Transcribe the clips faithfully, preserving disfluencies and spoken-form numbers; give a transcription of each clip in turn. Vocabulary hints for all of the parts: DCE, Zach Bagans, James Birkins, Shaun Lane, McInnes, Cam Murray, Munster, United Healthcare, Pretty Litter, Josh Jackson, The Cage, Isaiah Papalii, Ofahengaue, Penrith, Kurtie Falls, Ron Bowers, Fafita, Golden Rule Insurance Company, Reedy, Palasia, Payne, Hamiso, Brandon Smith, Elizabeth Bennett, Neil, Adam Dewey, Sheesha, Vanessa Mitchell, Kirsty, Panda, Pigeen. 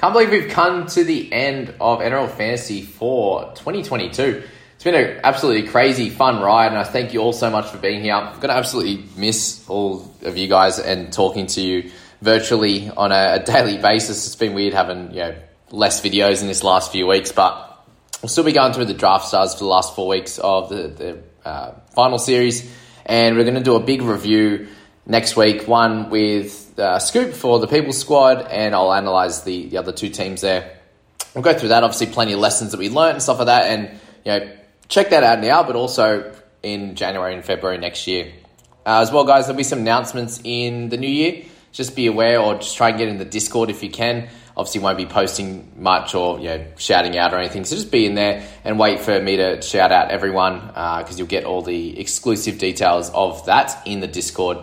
Can't believe we've come to the end of N R L Fantasy for twenty twenty-two. It's been an absolutely crazy, fun ride, and I thank you all so much for being here. I'm going to absolutely miss all of you guys and talking to you virtually on a, a daily basis. It's been weird having, you know, less videos in this last few weeks, but we'll still be going through the draft stars for the last four weeks of the, the uh, final series, and we're going to do a big review next week, one with Uh, scoop for the People's Squad, and I'll analyse the, the other two teams there. We'll go through that, obviously plenty of lessons that we learned and stuff like that, and you know, check that out now, but also in January and February next year. Uh, as well, guys, there'll be some announcements in the new year. Just be aware, or just try and get in the Discord if you can. Obviously won't be posting much or, you know, shouting out or anything, so just be in there and wait for me to shout out everyone, because uh, you'll get all the exclusive details of that in the Discord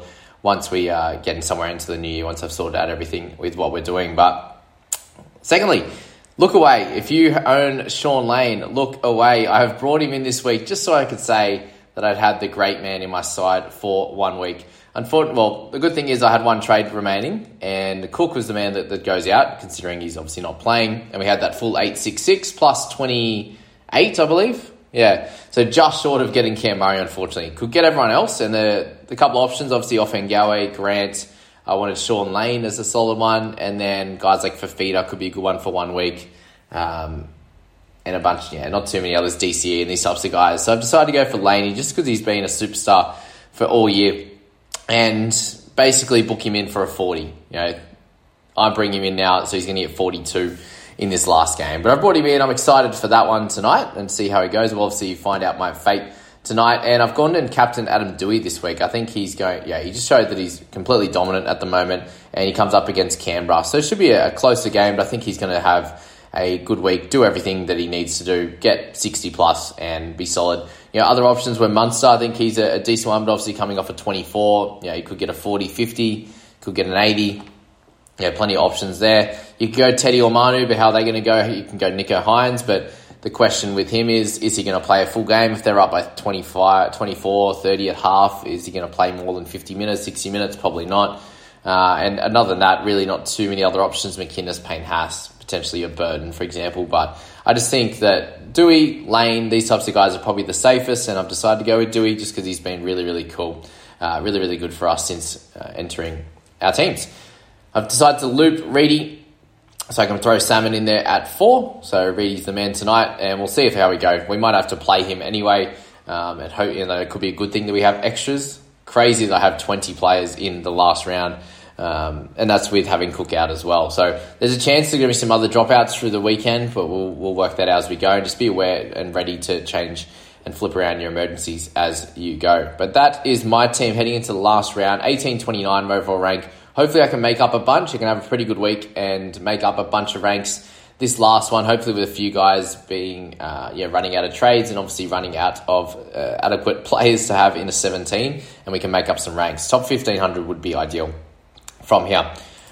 once we are uh, getting somewhere into the new year, once I've sorted out everything with what we're doing. But secondly, look away. If you own Shaun Lane, look away. I have brought him in this week just so I could say that I'd had the great man in my side for one week. Unfortunately, well, the good thing is I had one trade remaining, and Cook was the man that, that goes out, considering he's obviously not playing. And we had that full eight six six plus twenty-eight, I believe. Yeah, so just short of getting Cam Murray, unfortunately. Could get everyone else, and the, the couple of options, obviously, Ofahengaue, Grant. I wanted Shaun Lane as a solid one, and then guys like Fafita could be a good one for one week, um, and a bunch, yeah, not too many others, D C E and these types of guys. So I've decided to go for Laney just because he's been a superstar for all year, and basically book him in for a forty. You know, I bring him in now, so he's going to get forty-two in this last game. But I've brought him in. I'm excited for that one tonight and see how he goes. We'll obviously find out my fate tonight. And I've gone and captained Adam Dewey this week. I think he's going, yeah, he just showed that he's completely dominant at the moment, and he comes up against Canberra. So it should be a closer game, but I think he's going to have a good week, do everything that he needs to do, get sixty plus and be solid. You know, other options were Munster. I think he's a, a decent one, but obviously coming off a twenty-four, you know, he could get a forty, fifty, could get an eighty. Yeah, plenty of options there. You can go Teddy or Manu, but how are they going to go? You can go Nico Hines, but the question with him is, is he going to play a full game if they're up by twenty-five, twenty-four, thirty at half? Is he going to play more than fifty minutes, sixty minutes? Probably not. Uh, and other than that, really not too many other options. McInnes, Payne, Hass, potentially a Burden, for example. But I just think that Dewey, Lane, these types of guys are probably the safest, and I've decided to go with Dewey just because he's been really, really cool, uh, really, really good for us since uh, entering our teams. I've decided to loop Reedy, so I can throw Salmon in there at four. So Reedy's the man tonight, and we'll see if how we go. We might have to play him anyway, um, and hope, you know, it could be a good thing that we have extras. Crazy that I have twenty players in the last round, um, and that's with having Cook out as well. So there's a chance there's going to be some other dropouts through the weekend, but we'll we'll work that out as we go. Just be aware and ready to change and flip around your emergencies as you go. But that is my team heading into the last round, eighteen twenty-nine overall rank. Hopefully I can make up a bunch. I can have a pretty good week and make up a bunch of ranks this last one, hopefully with a few guys being uh, yeah running out of trades and obviously running out of uh, adequate players to have in a seventeen, and we can make up some ranks. Top fifteen hundred would be ideal. from here.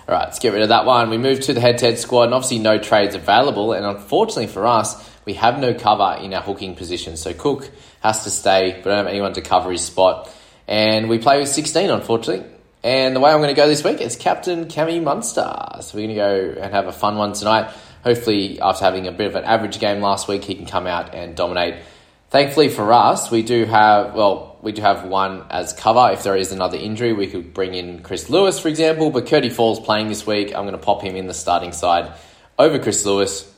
All right, let's get rid of that one. We move to the head-to-head squad, and obviously no trades available. And unfortunately for us, we have no cover in our hooking position. So Cook has to stay, but I don't have anyone to cover his spot. And we play with sixteen, unfortunately. And the way I'm going to go this week is Captain Cammy Munster. So we're going to go and have a fun one tonight. Hopefully, after having a bit of an average game last week, he can come out and dominate. Thankfully for us, we do have, well, we do have one as cover. If there is another injury, we could bring in Chris Lewis, for example. But Kurtie Falls playing this week, I'm going to pop him in the starting side over Chris Lewis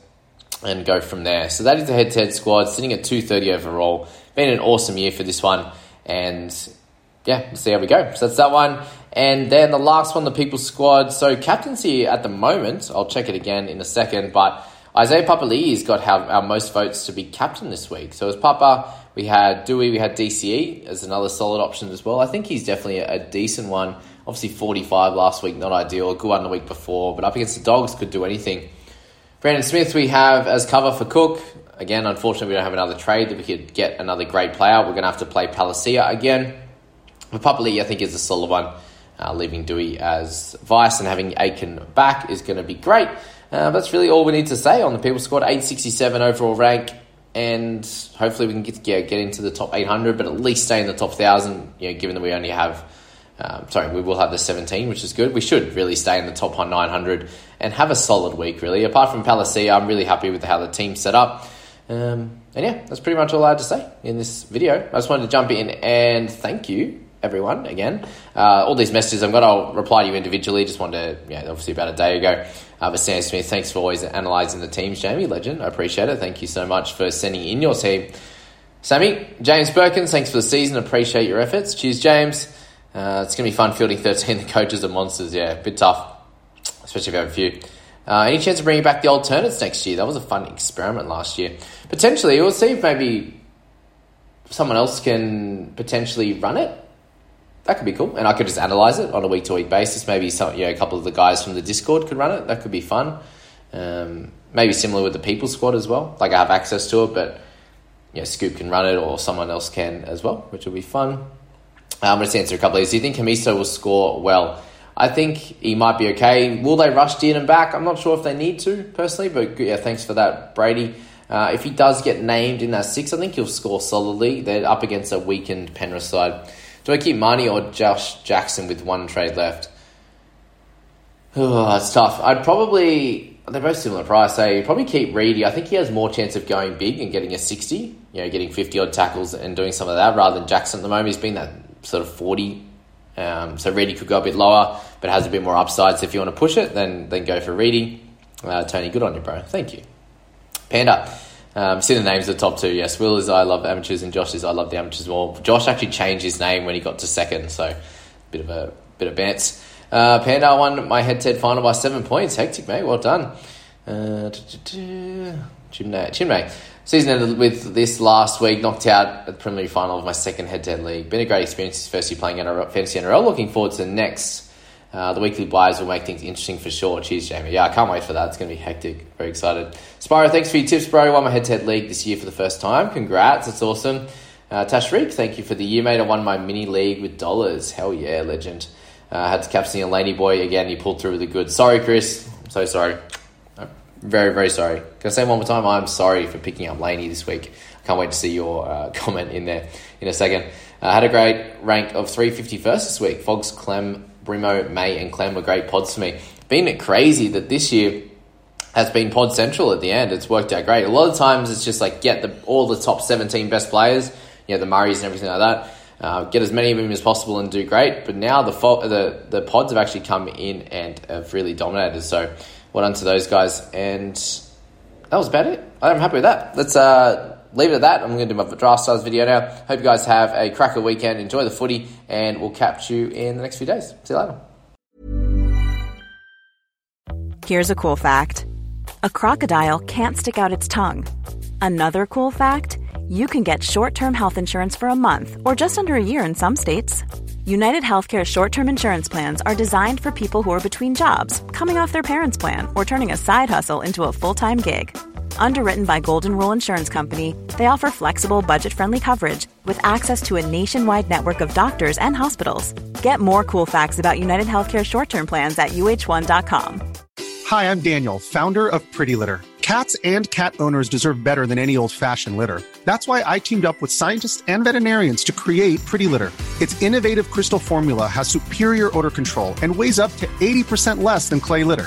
and go from there. So that is the head-to-head squad, sitting at two thirty overall. Been an awesome year for this one. And yeah, we'll see how we go. So that's that one. And then the last one, the people's squad. So captaincy at the moment, I'll check it again in a second, but Isaiah Papalii has got our, our most votes to be captain this week. So as Papa, we had Dewey, we had D C E as another solid option as well. I think he's definitely a, a decent one. Obviously forty-five last week, not ideal. A good one the week before, but up against the Dogs, could do anything. Brandon Smith we have as cover for Cook. Again, unfortunately, we don't have another trade that we could get another great player. We're going to have to play Palasia again. But Papalii, I think, is a solid one. Uh, leaving Dewey as vice and having Aiken back is going to be great. Uh, that's really all we need to say on the People's Squad. eight sixty-seven overall rank, and hopefully we can get yeah, get into the top eight hundred, but at least stay in the top one thousand, you know, given that we only have, um, sorry, we will have the seventeen, which is good. We should really stay in the top nine hundred and have a solid week, really. Apart from Palasia, I'm really happy with how the team's set up. Um, and yeah, that's pretty much all I had to say in this video. I just wanted to jump in and thank you, everyone, again. Uh, all these messages I've got, I'll reply to you individually. Just wanted to, yeah, obviously about a day ago. Uh, but Sam Smith, thanks for always analysing the teams, Jamie, legend. I appreciate it. Thank you so much for sending in your team. Sammy, James Birkins, thanks for the season. Appreciate your efforts. Cheers, James. Uh, it's going to be fun fielding thirteen. The coaches are monsters. Yeah, a bit tough, especially if you have a few. Uh, any chance of bringing back the alternates next year? That was a fun experiment last year. Potentially, we'll see if maybe someone else can potentially run it. That could be cool. And I could just analyse it on a week-to-week basis. Maybe some, you know, a couple of the guys from the Discord could run it. That could be fun. Um, maybe similar with the People Squad as well. Like, I have access to it, but you know, Scoop can run it or someone else can as well, which will be fun. I'm going to answer a couple of these. Do you think Hamiso will score well? I think he might be okay. Will they rush Dean and back? I'm not sure if they need to, personally, but yeah, thanks for that, Brady. Uh, if he does get named in that six, I think he'll score solidly. They're up against a weakened Penrith side. Do I keep Marnie or Josh Jackson with one trade left? Oh, it's tough. I'd probably... They're both similar price. I'd probably keep Reedy. I think he has more chance of going big and getting a sixty. You know, getting fifty-odd tackles and doing some of that rather than Jackson at the moment. He's been that sort of forty. Um, so Reedy could go a bit lower, but has a bit more upside. So if you want to push it, then then go for Reedy. Uh, Tony, good on you, bro. Thank you. Panda. Um, see the names of the top two. Yes, Will is I love amateurs and Josh is I love the amateurs more. Josh actually changed his name when he got to second, so bit of a bit of bants. Uh, Panda won my head-to-head final by seven points. Hectic, mate. Well done. Uh, Chimney, Chimney. Season ended with this last week. Knocked out at the preliminary final of my second head-to-head league. Been a great experience. Firstly playing N R L Fantasy N R L. Looking forward to the next. Uh, the weekly buys will make things interesting for sure. Cheers, Jamie. Yeah, I can't wait for that. It's going to be hectic. Very excited. Spyro, thanks for your tips, bro. Won my head-to-head league this year for the first time. Congrats. That's awesome. Uh, Tashreeq, thank you for the year, mate. I won my mini league with dollars. Hell yeah, legend. Uh, had to captain a laney boy again. He pulled through with a good. Sorry, Chris. I'm so sorry. I'm very, very sorry. Can I say one more time? I'm sorry for picking up laney this week. I can't wait to see your uh, comment in there in a second. I uh, had a great rank of three fifty-first this week. Fogs, Clem, Brimo, May and Clem were great pods for me. Been it crazy that this year has been pod central at the end. It's worked out great. A lot of times it's just like get the all the top seventeen best players, you know, the Murrays and everything like that. Uh, get as many of them as possible and do great. But now the fo- the the pods have actually come in and have really dominated. So well done to those guys. And that was about it. I'm happy with that. Let's uh, leave it at that. I'm going to do my draft stars video now. Hope you guys have a cracker weekend. Enjoy the footy, and we'll catch you in the next few days. See you later. Here's a cool fact. A crocodile can't stick out its tongue. Another cool fact, you can get short-term health insurance for a month or just under a year in some states. United Healthcare short-term insurance plans are designed for people who are between jobs, coming off their parents' plan, or turning a side hustle into a full-time gig. Underwritten by Golden Rule Insurance Company, they offer flexible, budget-friendly coverage with access to a nationwide network of doctors and hospitals. Get more cool facts about United Healthcare short-term plans at U H one dot com. Hi, I'm Daniel, founder of Pretty Litter. Cats and cat owners deserve better than any old-fashioned litter. That's why I teamed up with scientists and veterinarians to create Pretty Litter. Its innovative crystal formula has superior odor control and weighs up to eighty percent less than clay litter.